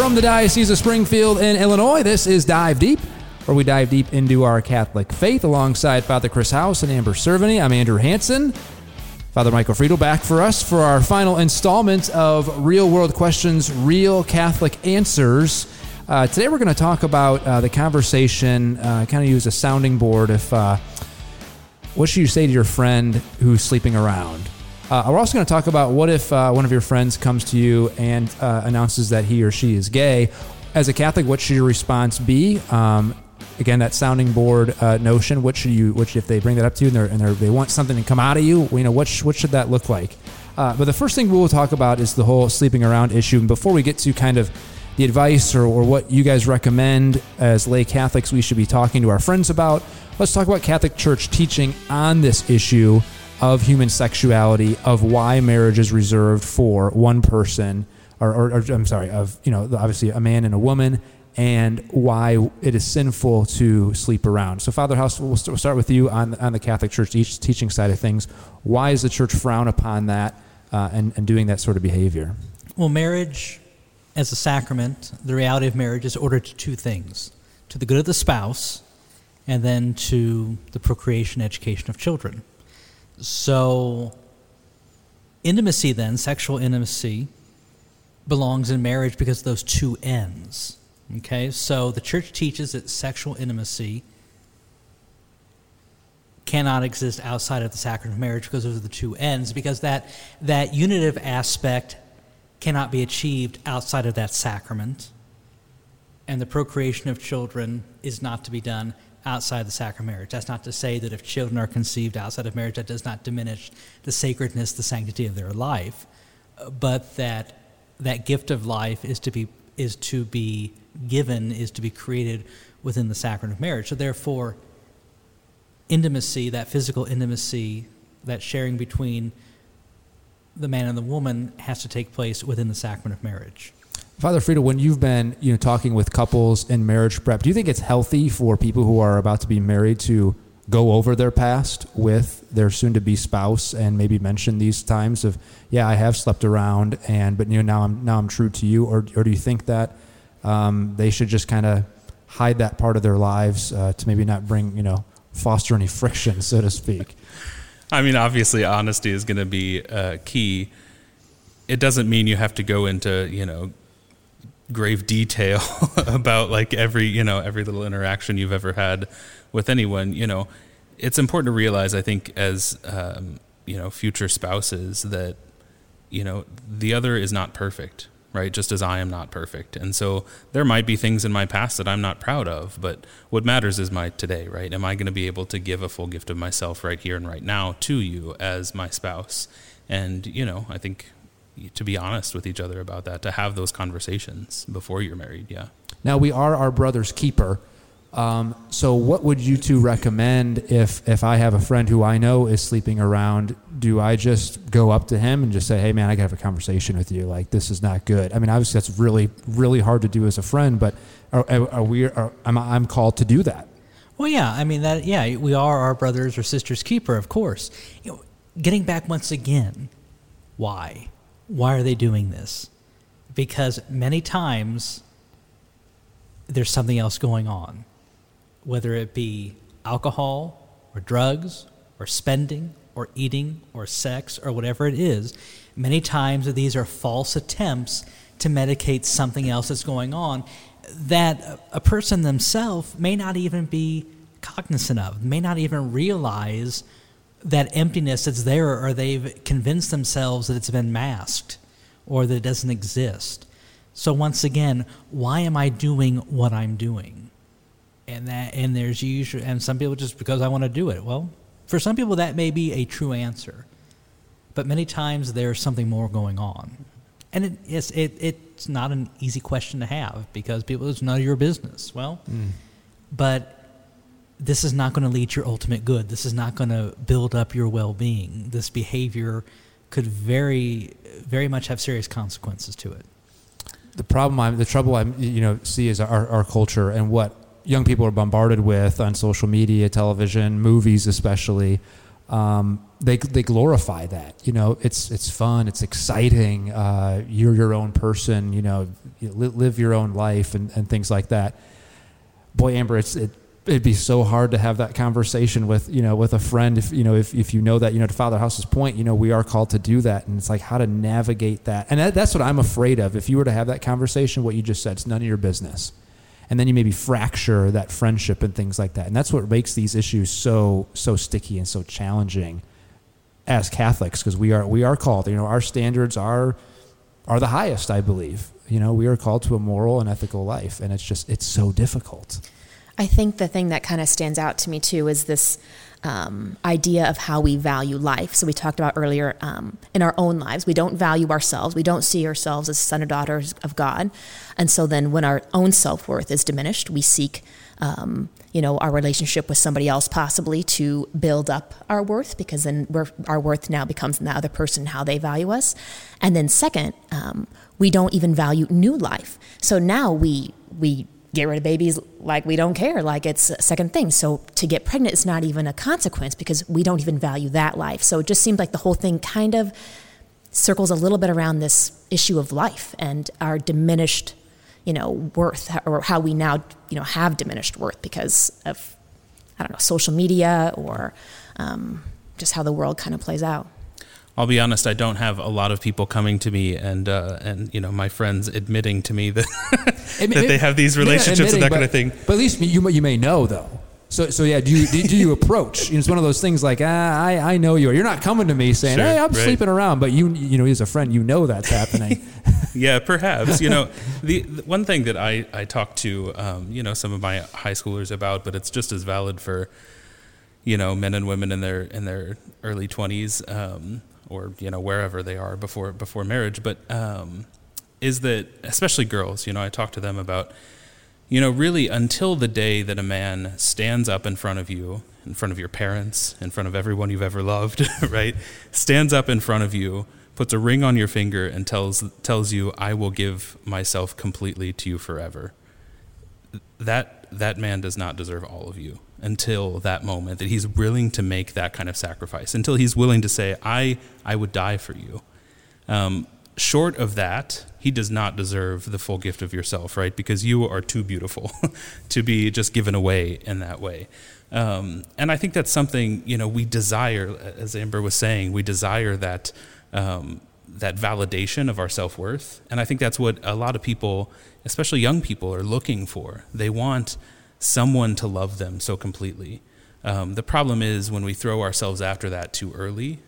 From the Diocese of Springfield in Illinois, this is Dive Deep, where we dive deep into our Catholic faith alongside Father Chris House and Amber Cervany. I'm Andrew Hansen. Father Michael Fruto back for us for our final installment of Real World Questions, Real Catholic Answers. Today we're going to talk about the conversation, kind of use a sounding board. What should you say to your friend who's sleeping around? We're also going to talk about what if one of your friends comes to you and announces that he or she is gay. As a Catholic, what should your response be? Again, that sounding board notion. What if they bring that up to you and they want something to come out of you? You know, what should that look like? But the first thing we will talk about is the whole sleeping around issue. And before we get to kind of the advice or what you guys recommend as lay Catholics we should be talking to our friends about, let's talk about Catholic Church teaching on this issue of human sexuality, of why marriage is reserved for one person, obviously a man and a woman, and why it is sinful to sleep around. So, Father House, we'll start with you on the Catholic Church teaching side of things. Why does the Church frown upon that and doing that sort of behavior? Well, marriage as a sacrament, the reality of marriage is ordered to two things: to the good of the spouse, and then to the procreation, education of children. So intimacy then, sexual intimacy, belongs in marriage because of those two ends, okay? So the Church teaches that sexual intimacy cannot exist outside of the sacrament of marriage because those are the two ends, because that unitive aspect cannot be achieved outside of that sacrament, and the procreation of children is not to be done outside the sacrament of marriage. That's not to say that if children are conceived outside of marriage, that does not diminish the sacredness, the sanctity of their life, but that gift of life is to be given, is to be created within the sacrament of marriage. So therefore, intimacy, that physical intimacy, that sharing between the man and the woman, has to take place within the sacrament of marriage. Father Fruto, when you've been talking with couples in marriage prep, do you think it's healthy for people who are about to be married to go over their past with their soon-to-be spouse and maybe mention these times of, yeah, I have slept around, but now I'm true to you, or do you think that they should just kind of hide that part of their lives to maybe not bring foster any friction, so to speak? I mean, obviously, honesty is going to be key. It doesn't mean you have to go into grave detail about like every little interaction you've ever had with anyone. It's important to realize, I think, as future spouses, that the other is not perfect, right? Just as I am not perfect, and so there might be things in my past that I'm not proud of. But what matters is my today, right? Am I going to be able to give a full gift of myself right here and right now to you as my spouse? And I think, to be honest with each other about that, to have those conversations before you're married. Yeah. Now, we are our brother's keeper. So what would you two recommend if I have a friend who I know is sleeping around? Do I just go up to him and just say, hey man, I gotta have a conversation with you. Like, this is not good. I mean, obviously that's really, really hard to do as a friend, but I'm called to do that. Well, yeah, I mean we are our brother's or sister's keeper, of course. Getting back once again, why are they doing this? Because many times there's something else going on, whether it be alcohol or drugs or spending or eating or sex or whatever it is. Many times these are false attempts to medicate something else that's going on that a person themselves may not even be cognizant of, may not even realize that emptiness that's there, or they've convinced themselves that it's been masked or that it doesn't exist. So once again, why am I doing what I'm doing? And some people, just because I want to do it. Well, for some people that may be a true answer, but many times there's something more going on. And it's not an easy question to have, because people, it's none of your business. Well, but this is not going to lead to your ultimate good. This is not going to build up your well-being. This behavior could very, very much have serious consequences to it. The problem, the trouble I see is our culture and what young people are bombarded with on social media, television, movies especially. They glorify that. It's fun, it's exciting. You're your own person. live your own life and things like that. Boy, Amber, it'd be so hard to have that conversation with a friend. If to Father House's point, we are called to do that. And it's like how to navigate that. And that's what I'm afraid of. If you were to have that conversation, what you just said, it's none of your business. And then you maybe fracture that friendship and things like that. And that's what makes these issues so sticky and so challenging as Catholics, because we are called, our standards are the highest, I believe. We are called to a moral and ethical life. And it's so difficult. I think the thing that kind of stands out to me too is this idea of how we value life. So we talked about earlier in our own lives, we don't value ourselves. We don't see ourselves as son or daughters of God. And so then when our own self-worth is diminished, we seek, our relationship with somebody else possibly to build up our worth, because then our worth now becomes in the other person, how they value us. And then second, we don't even value new life. So now we get rid of babies like we don't care, like it's a second thing. So to get pregnant is not even a consequence because we don't even value that life. So it just seemed like the whole thing kind of circles a little bit around this issue of life and our diminished, worth, or how we now, have diminished worth because of, social media or just how the world kind of plays out. I'll be honest, I don't have a lot of people coming to me and my friends admitting to me that that they have these relationships and that kind of thing. But at least you may know, though. So yeah, do you approach? It's one of those things like, I know you. You're not coming to me saying, sure, hey, I'm right. sleeping around. But you as a friend, that's happening. Yeah, perhaps. The one thing that I talk to, some of my high schoolers about, but it's just as valid for, men and women in their early 20s, or wherever they are before marriage, but is that especially girls? I talk to them about really until the day that a man stands up in front of you, in front of your parents, in front of everyone you've ever loved, right? Stands up in front of you, puts a ring on your finger, and tells you, "I will give myself completely to you forever." That man does not deserve all of you. Until that moment that he's willing to make that kind of sacrifice, until he's willing to say, I would die for you. Short of that, he does not deserve the full gift of yourself, right? Because you are too beautiful to be just given away in that way. And I think that's something, we desire, as Amber was saying, we desire that that validation of our self-worth. And I think that's what a lot of people, especially young people, are looking for. They want someone to love them so completely. The problem is when we throw ourselves after that too early,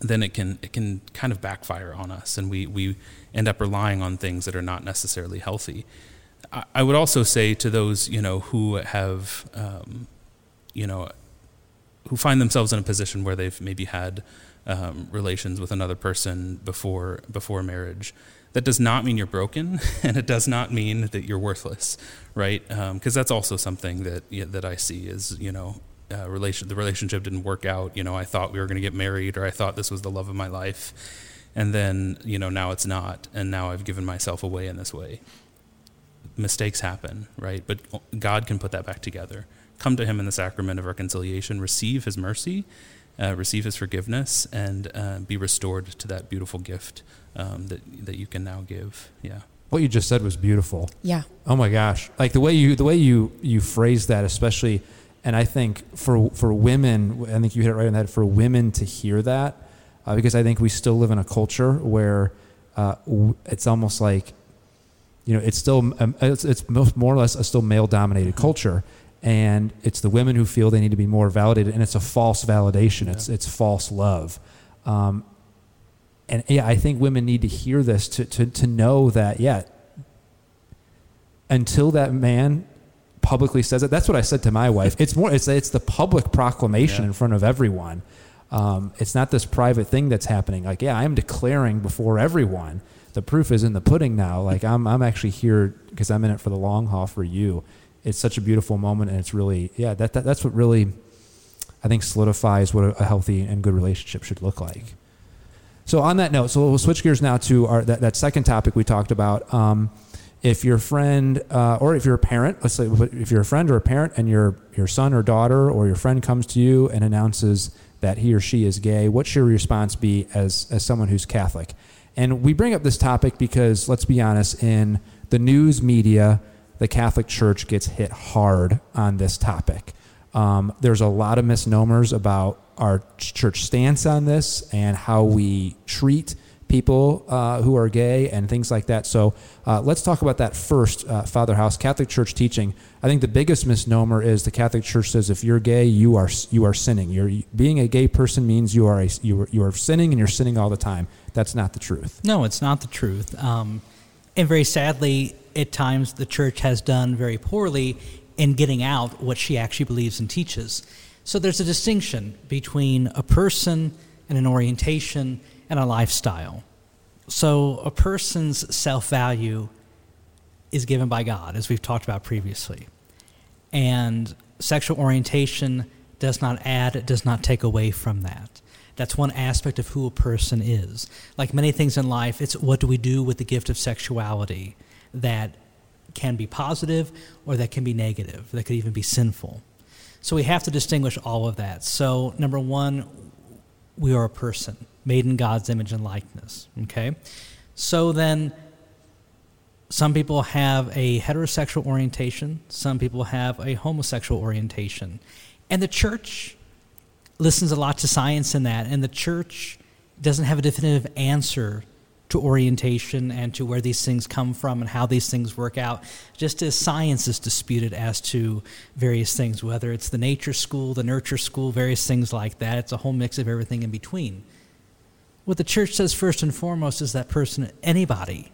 then it can kind of backfire on us, and we end up relying on things that are not necessarily healthy. I would also say to those who have who find themselves in a position where they've maybe had relations with another person before marriage. That does not mean you're broken, and it does not mean that you're worthless, right? Because that's also something that I see is, the relationship didn't work out. I thought we were going to get married, or I thought this was the love of my life, and then now it's not, and now I've given myself away in this way. Mistakes happen, right? But God can put that back together. Come to Him in the sacrament of reconciliation, receive His mercy, receive His forgiveness, and be restored to that beautiful gift that you can now give. Yeah. What you just said was beautiful. Yeah. Oh my gosh. Like the way you phrased that, especially, and I think for women, I think you hit it right on the head, for women to hear that, because I think we still live in a culture where it's almost like, it's still, it's more or less a still male dominated culture. And it's the women who feel they need to be more validated, and it's a false validation. Yeah. It's false love. And yeah, I think women need to hear this to know that, yeah, until that man publicly says it, that's what I said to my wife. It's the public proclamation in front of everyone. It's not this private thing that's happening. Like, yeah, I am declaring before everyone. The proof is in the pudding now. Like I'm actually here because I'm in it for the long haul for you. It's such a beautiful moment, and it's really, yeah, that's what really, I think, solidifies what a healthy and good relationship should look like. So on that note, we'll switch gears now to that second topic we talked about. If you're a friend, or if you're a parent, let's say if you're a friend or a parent and your son or daughter or your friend comes to you and announces that he or she is gay, what should your response be as someone who's Catholic? And we bring up this topic because, let's be honest, in the news media, the Catholic Church gets hit hard on this topic. There's a lot of misnomers about our church stance on this and how we treat people who are gay and things like that. So let's talk about that first, Father House. Catholic Church teaching. I think the biggest misnomer is the Catholic Church says if you're gay, you are sinning. You're being a gay person means you are sinning, and you're sinning all the time. That's not the truth. No, it's not the truth. And very sadly, at times the church has done very poorly in getting out what she actually believes and teaches. So there's a distinction between a person and an orientation and a lifestyle. So a person's self-value is given by God, as we've talked about previously. And sexual orientation does not add, it does not take away from that. That's one aspect of who a person is. Like many things in life, it's what do we do with the gift of sexuality that can be positive or that can be negative, that could even be sinful. So we have to distinguish all of that. So number one, we are a person made in God's image and likeness, okay? So then some people have a heterosexual orientation, some people have a homosexual orientation. And the church listens a lot to science in that, and the church doesn't have a definitive answer to orientation and to where these things come from and how these things work out, just as science is disputed as to various things, whether it's the nature school, the nurture school, various things like that. It's a whole mix of everything in between. What the church says first and foremost is that person, anybody,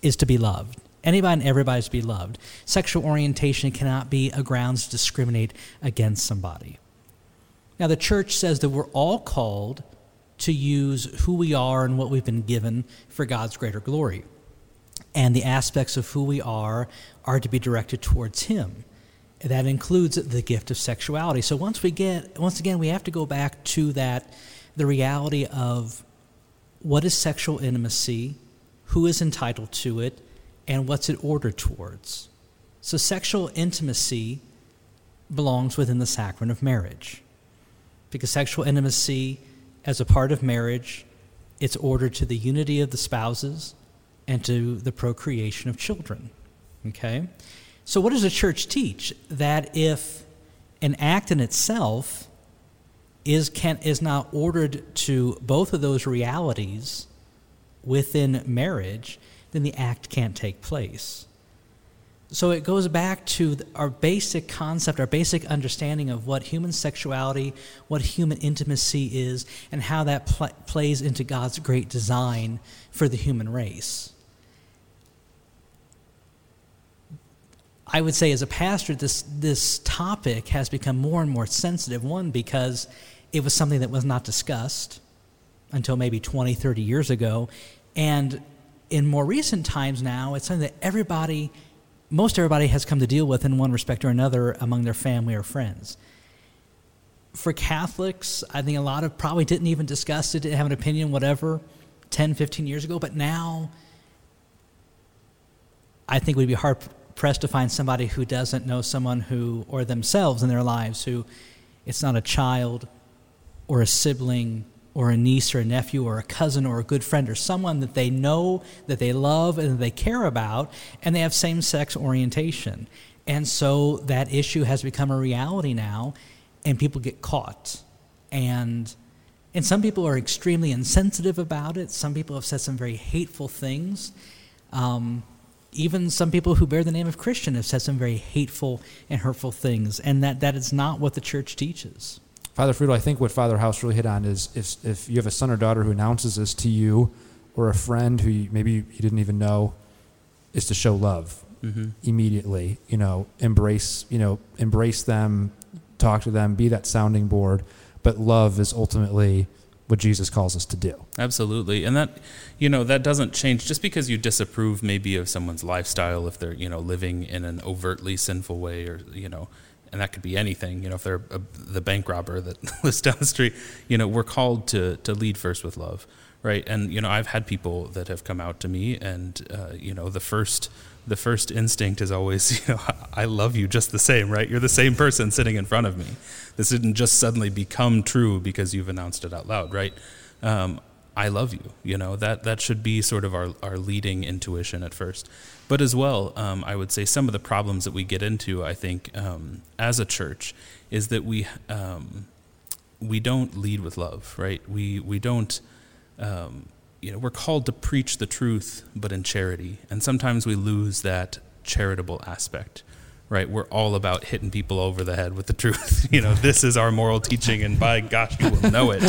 is to be loved. Anybody and everybody is to be loved. Sexual orientation cannot be a grounds to discriminate against somebody. Now, the church says that we're all called to use who we are and what we've been given for God's greater glory. And the aspects of who we are to be directed towards Him. That includes the gift of sexuality. So once again, we have to go back to that, the reality of what is sexual intimacy, who is entitled to it, and what's it ordered towards. So sexual intimacy belongs within the sacrament of marriage, because sexual intimacy as a part of marriage, it's ordered to the unity of the spouses and to the procreation of children, okay? So what does the church teach? That if an act in itself is not ordered to both of those realities within marriage, then the act can't take place. So it goes back to our basic concept, our basic understanding of what human sexuality, what human intimacy is, and how that plays into God's great design for the human race. I would say as a pastor, this topic has become more and more sensitive, one, because it was something that was not discussed until maybe 20, 30 years ago. And in more recent times now, it's something that most everybody has come to deal with in one respect or another among their family or friends. For Catholics, I think a lot of probably didn't even discuss it, didn't have an opinion, whatever, 10, 15 years ago. But now I think we'd be hard pressed to find somebody who doesn't know someone who, or themselves in their lives, who it's not a child or a sibling or a niece or a nephew or a cousin or a good friend or someone that they know, that they love, and that they care about, and they have same-sex orientation. And so that issue has become a reality now, and people get caught. And some people are extremely insensitive about it. Some people have said some very hateful things. Even some people who bear the name of Christian have said some very hateful and hurtful things, and that is not what the church teaches. Father Fruto, I think what Father House really hit on is if you have a son or daughter who announces this to you, or a friend who maybe you didn't even know, is to show love immediately. Embrace them, talk to them, be that sounding board. But love is ultimately what Jesus calls us to do. Absolutely. And that doesn't change just because you disapprove maybe of someone's lifestyle, if they're, living in an overtly sinful way, or, and that could be anything, if they're the bank robber that lives down the street, we're called to lead first with love, right? And, I've had people that have come out to me and, the first instinct is always, I love you just the same, right? You're the same person sitting in front of me. This didn't just suddenly become true because you've announced it out loud, right? I love you, you know, that should be sort of our leading intuition at first. But as well, I would say some of the problems that we get into, I think, as a church is that we don't lead with love, right? We don't, you know, we're called to preach the truth, but in charity. And sometimes we lose that charitable aspect, right? We're all about hitting people over the head with the truth. You know, this is our moral teaching, and by gosh, you will know it.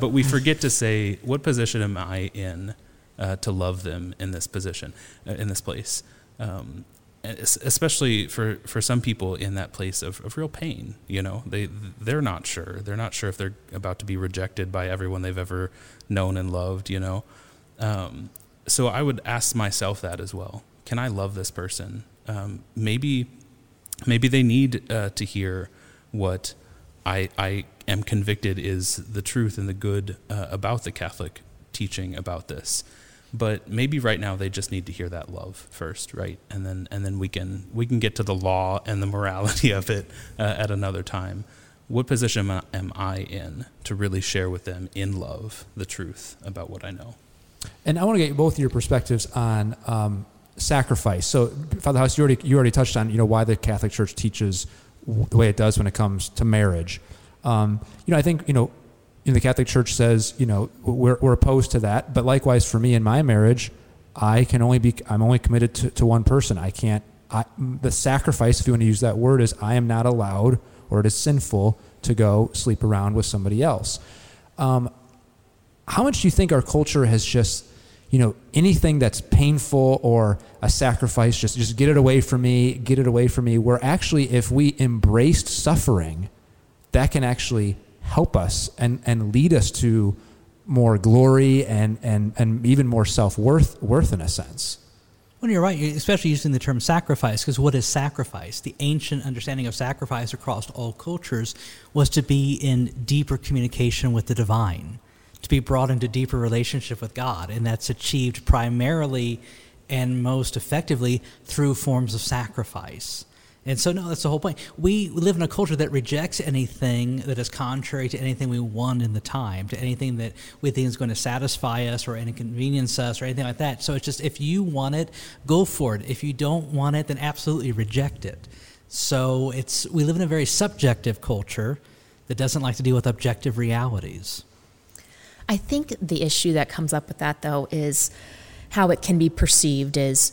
But we forget to say, what position am I in to love them in this position, in this place? Especially for some people in that place of real pain, you know, they're not sure. They're not sure if they're about to be rejected by everyone they've ever known and loved, you know. So I would ask myself that as well. Can I love this person? Maybe they need to hear what I am convicted is the truth and the good about the Catholic teaching about this. But maybe right now they just need to hear that love first, right? And then we can get to the law and the morality of it at another time. What position am I in to really share with them in love the truth about what I know? And I want to get both of your perspectives on sacrifice. So, Father House, you already touched on, you know, why the Catholic Church teaches the way it does when it comes to marriage. You know, I think, you know, the Catholic Church says, you know, we're opposed to that. But likewise, for me in my marriage, I'm only committed to one person. The sacrifice, if you want to use that word, is I am not allowed, or it is sinful, to go sleep around with somebody else. How much do you think our culture has just, you know, anything that's painful or a sacrifice, just get it away from me, where actually if we embraced suffering, that can actually help us and lead us to more glory and even more self-worth in a sense. Well, you're right, especially using the term sacrifice, because what is sacrifice? The ancient understanding of sacrifice across all cultures was to be in deeper communication with the divine, to be brought into deeper relationship with God, and that's achieved primarily and most effectively through forms of sacrifice. And so, no, that's the whole point. We live in a culture that rejects anything that is contrary to anything we want in the time, to anything that we think is going to satisfy us or inconvenience us or anything like that. So it's just, if you want it, go for it. If you don't want it, then absolutely reject it. So we live in a very subjective culture that doesn't like to deal with objective realities. I think the issue that comes up with that, though, is how it can be perceived as...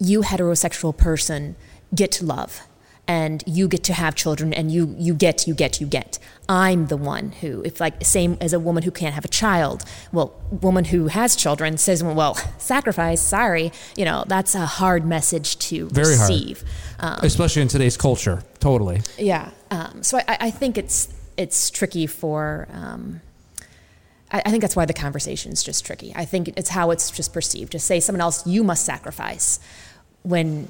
you heterosexual person get to love, and you get to have children, and you get. I'm the one who, if like same as a woman who can't have a child, well, woman who has children says, well, sacrifice, sorry. You know, that's a hard message to receive. Hard. Especially in today's culture. Totally. Yeah. So I think it's tricky for, I think that's why the conversation's just tricky. I think it's how it's just perceived. Just say someone else, you must sacrifice, when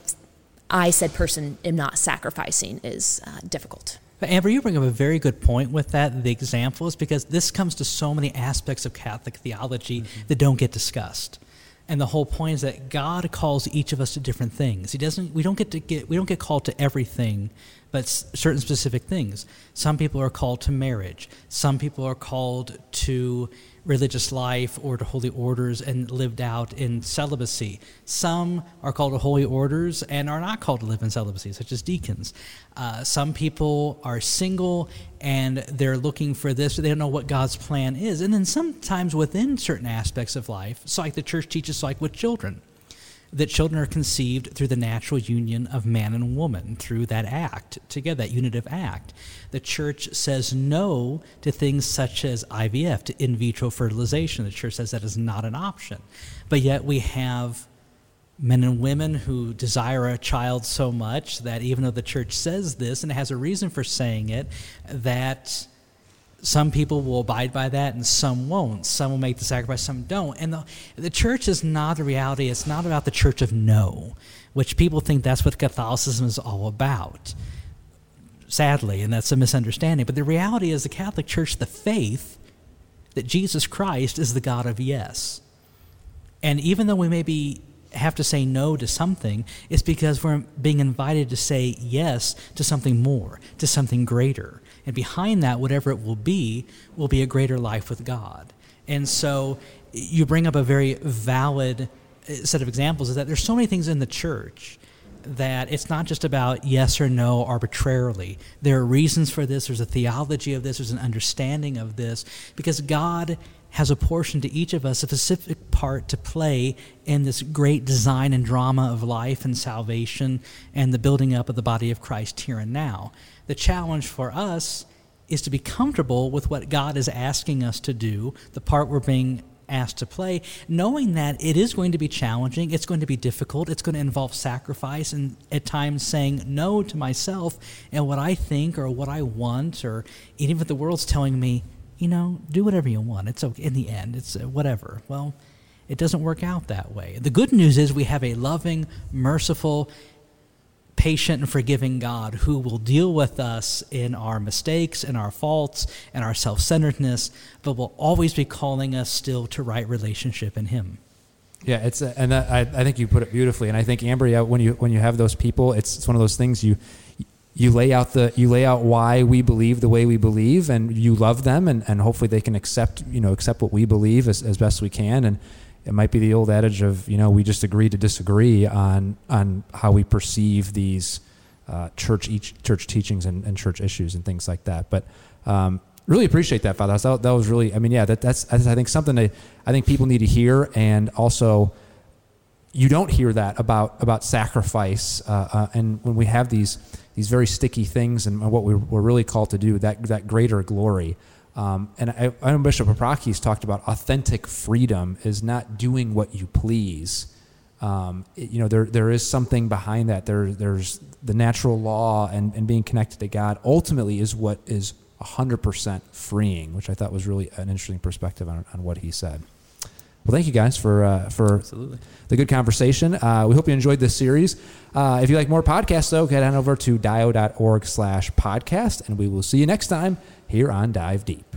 I said person am not sacrificing is difficult. But Amber, you bring up a very good point with that, the examples, because this comes to so many aspects of Catholic theology that don't get discussed. And the whole point is that God calls each of us to different things. We don't get called to everything, but certain specific things. Some people are called to marriage. Some people are called to religious life or to holy orders and lived out in celibacy. Some are called to holy orders and are not called to live in celibacy, such as deacons. Some people are single and they're looking for this, but they don't know what God's plan is. And then sometimes within certain aspects of life, so like the church teaches, so like with children, that children are conceived through the natural union of man and woman, through that act together, that unitive act. The church says no to things such as IVF, to in vitro fertilization. The church says that is not an option. But yet we have men and women who desire a child so much that even though the church says this, and it has a reason for saying it, that some people will abide by that and some won't. Some will make the sacrifice, some don't. And the church is not the reality. It's not about the church of no, which people think that's what Catholicism is all about, sadly, and that's a misunderstanding. But the reality is the Catholic Church, the faith that Jesus Christ is the God of yes. And even though we maybe have to say no to something, it's because we're being invited to say yes to something more, to something greater. And behind that, whatever it will be a greater life with God. And so you bring up a very valid set of examples, is that there's so many things in the church that it's not just about yes or no arbitrarily. There are reasons for this. There's a theology of this. There's an understanding of this, because God has apportioned to each of us a specific part to play in this great design and drama of life and salvation and the building up of the body of Christ here and now. The challenge for us is to be comfortable with what God is asking us to do, the part we're being asked to play, knowing that it is going to be challenging, it's going to be difficult, it's going to involve sacrifice, and at times saying no to myself and what I think or what I want, or even if the world's telling me, you know, do whatever you want, it's okay, in the end, it's whatever. Well, it doesn't work out that way. The good news is we have a loving, merciful, patient and forgiving God who will deal with us in our mistakes and our faults and our self-centeredness, but will always be calling us still to right relationship in Him. Yeah, it's and that, I think you put it beautifully, and I think, Amber, yeah, when you have those people, it's one of those things you lay out why we believe the way we believe, and you love them, and hopefully they can accept what we believe as best we can. And it might be the old adage of, you know, we just agree to disagree on how we perceive these church teachings and church issues and things like that. But really appreciate that, Father. That was really, I mean, yeah, that's I think something that I think people need to hear. And also, you don't hear that about sacrifice. And when we have these very sticky things and what we're really called to do, that greater glory. And I know Bishop Paprocki has talked about authentic freedom is not doing what you please. There is something behind that. There's the natural law and being connected to God ultimately is what is 100% freeing, which I thought was really an interesting perspective on what he said. Well, thank you guys for Absolutely. The good conversation. We hope you enjoyed this series. If you like more podcasts, though, head on over to dio.org/podcast, and we will see you next time here on Dive Deep.